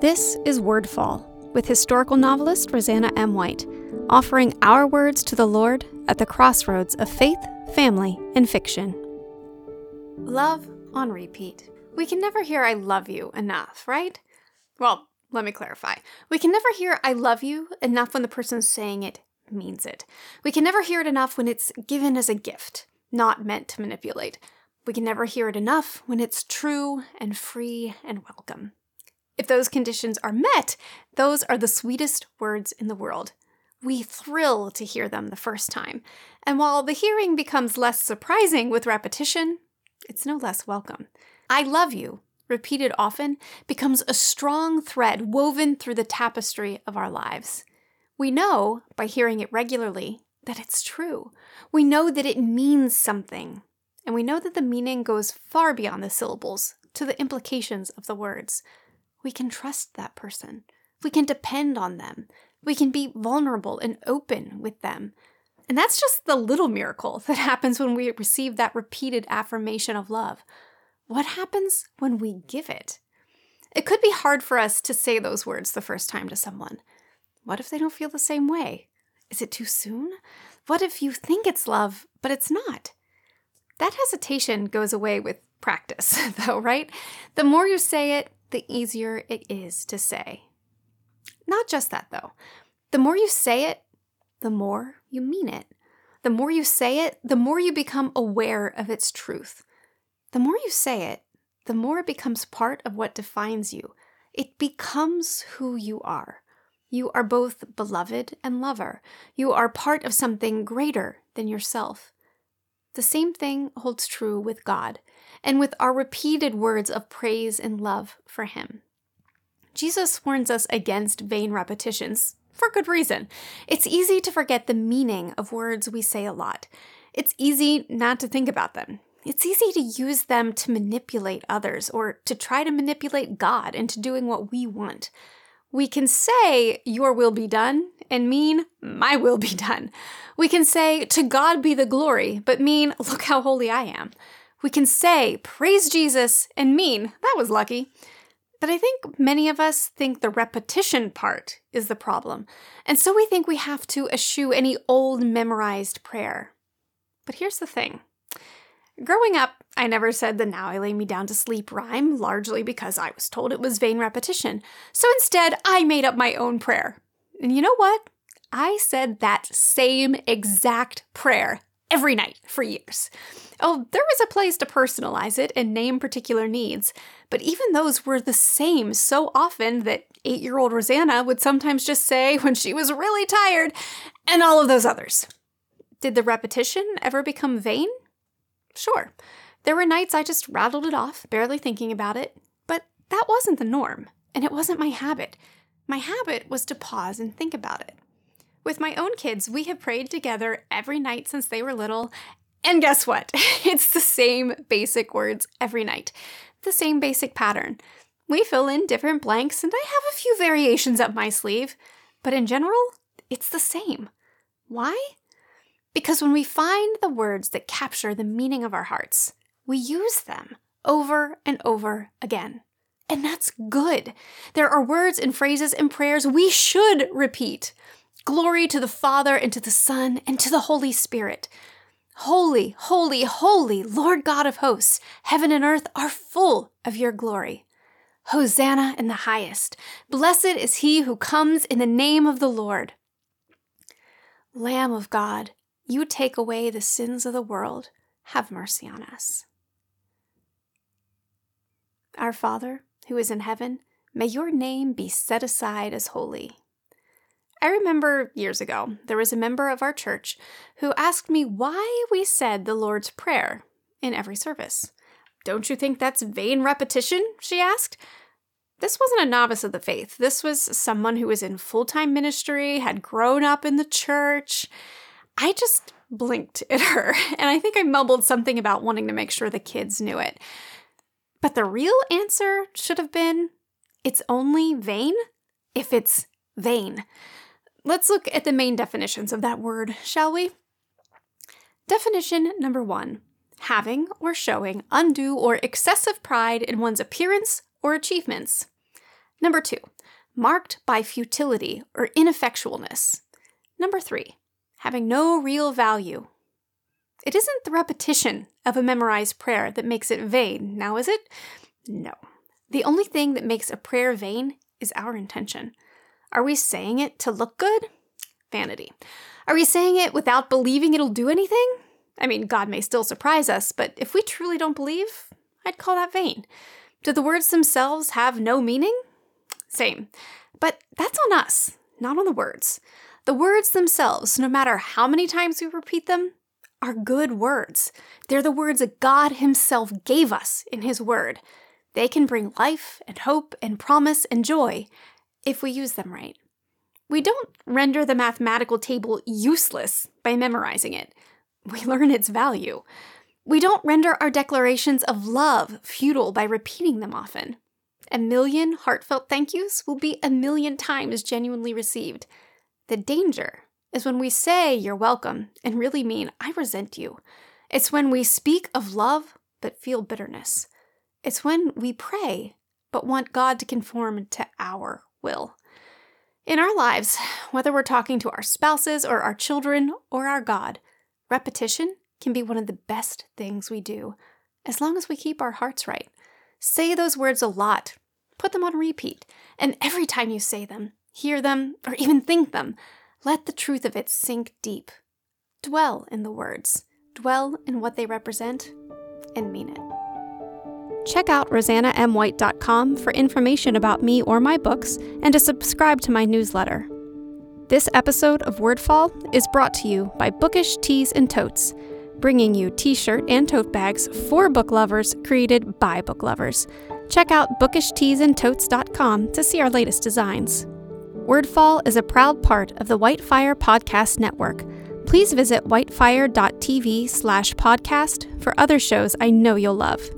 This is Wordfall, with historical novelist Rosanna M. White, offering our words to the Lord at the crossroads of faith, family, and fiction. Love on repeat. We can never hear I love you enough, right? Well, let me clarify. We can never hear I love you enough when the person saying it means it. We can never hear it enough when it's given as a gift, not meant to manipulate. We can never hear it enough when it's true and free and welcome. If those conditions are met, those are the sweetest words in the world. We thrill to hear them the first time. And while the hearing becomes less surprising with repetition, it's no less welcome. I love you, repeated often, becomes a strong thread woven through the tapestry of our lives. We know, by hearing it regularly, that it's true. We know that it means something. And we know that the meaning goes far beyond the syllables to the implications of the words. We can trust that person. We can depend on them. We can be vulnerable and open with them. And that's just the little miracle that happens when we receive that repeated affirmation of love. What happens when we give it? It could be hard for us to say those words the first time to someone. What if they don't feel the same way? Is it too soon? What if you think it's love, but it's not? That hesitation goes away with practice, though, right? The more you say it, the easier it is to say. Not just that, though. The more you say it, the more you mean it. The more you say it, the more you become aware of its truth. The more you say it, the more it becomes part of what defines you. It becomes who you are. You are both beloved and lover. You are part of something greater than yourself. The same thing holds true with God and with our repeated words of praise and love for Him. Jesus warns us against vain repetitions, for good reason. It's easy to forget the meaning of words we say a lot. It's easy not to think about them. It's easy to use them to manipulate others or to try to manipulate God into doing what we want. We can say, "Your will be done," and mean, "My will be done." We can say, "To God be the glory," but mean, "Look how holy I am." We can say, "Praise Jesus," and mean, "That was lucky." But I think many of us think the repetition part is the problem, and so we think we have to eschew any old memorized prayer. But here's the thing. Growing up, I never said the "Now I lay me down to sleep" rhyme, largely because I was told it was vain repetition. So instead, I made up my own prayer. And you know what? I said that same exact prayer every night for years. Oh, there was a place to personalize it and name particular needs, but even those were the same so often that 8-year-old Rosanna would sometimes just say when she was really tired, and all of those others. Did the repetition ever become vain? Sure, there were nights I just rattled it off, barely thinking about it, but that wasn't the norm, and it wasn't my habit. My habit was to pause and think about it. With my own kids, we have prayed together every night since they were little, and guess what? It's the same basic words every night, the same basic pattern. We fill in different blanks, and I have a few variations up my sleeve, but in general, it's the same. Why? Because when we find the words that capture the meaning of our hearts, we use them over and over again. And that's good. There are words and phrases and prayers we should repeat. Glory to the Father and to the Son and to the Holy Spirit. Holy, holy, holy, Lord God of hosts, heaven and earth are full of your glory. Hosanna in the highest. Blessed is he who comes in the name of the Lord. Lamb of God, you take away the sins of the world. Have mercy on us. Our Father, who is in heaven, may your name be set aside as holy. I remember years ago, there was a member of our church who asked me why we said the Lord's Prayer in every service. "Don't you think that's vain repetition?" she asked. This wasn't a novice of the faith. This was someone who was in full-time ministry, had grown up in the church. I just blinked at her, and I think I mumbled something about wanting to make sure the kids knew it. But the real answer should have been, it's only vain if it's vain. Let's look at the main definitions of that word, shall we? Definition number 1, having or showing undue or excessive pride in one's appearance or achievements. Number 2, marked by futility or ineffectualness. Number 3, having no real value. It isn't the repetition of a memorized prayer that makes it vain, now is it? No. The only thing that makes a prayer vain is our intention. Are we saying it to look good? Vanity. Are we saying it without believing it'll do anything? I mean, God may still surprise us, but if we truly don't believe, I'd call that vain. Do the words themselves have no meaning? Same. But that's on us, not on the words. The words themselves, no matter how many times we repeat them, are good words. They're the words that God Himself gave us in His Word. They can bring life and hope and promise and joy if we use them right. We don't render the mathematical table useless by memorizing it. We learn its value. We don't render our declarations of love futile by repeating them often. 1,000,000 heartfelt thank yous will be 1,000,000 times genuinely received. The danger is when we say you're welcome and really mean I resent you. It's when we speak of love but feel bitterness. It's when we pray but want God to conform to our will. In our lives, whether we're talking to our spouses or our children or our God, repetition can be one of the best things we do, as long as we keep our hearts right. Say those words a lot, put them on repeat, and every time you say them, hear them, or even think them, let the truth of it sink deep. Dwell in the words, dwell in what they represent, and mean it. Check out roseannamwhite.com for information about me or my books, and to subscribe to my newsletter. This episode of Wordfall is brought to you by Bookish Tees and Totes, bringing you t-shirt and tote bags for book lovers created by book lovers. Check out bookishteesandtotes.com to see our latest designs. Wordfall is a proud part of the Whitefire Podcast Network. Please visit whitefire.tv/podcast for other shows I know you'll love.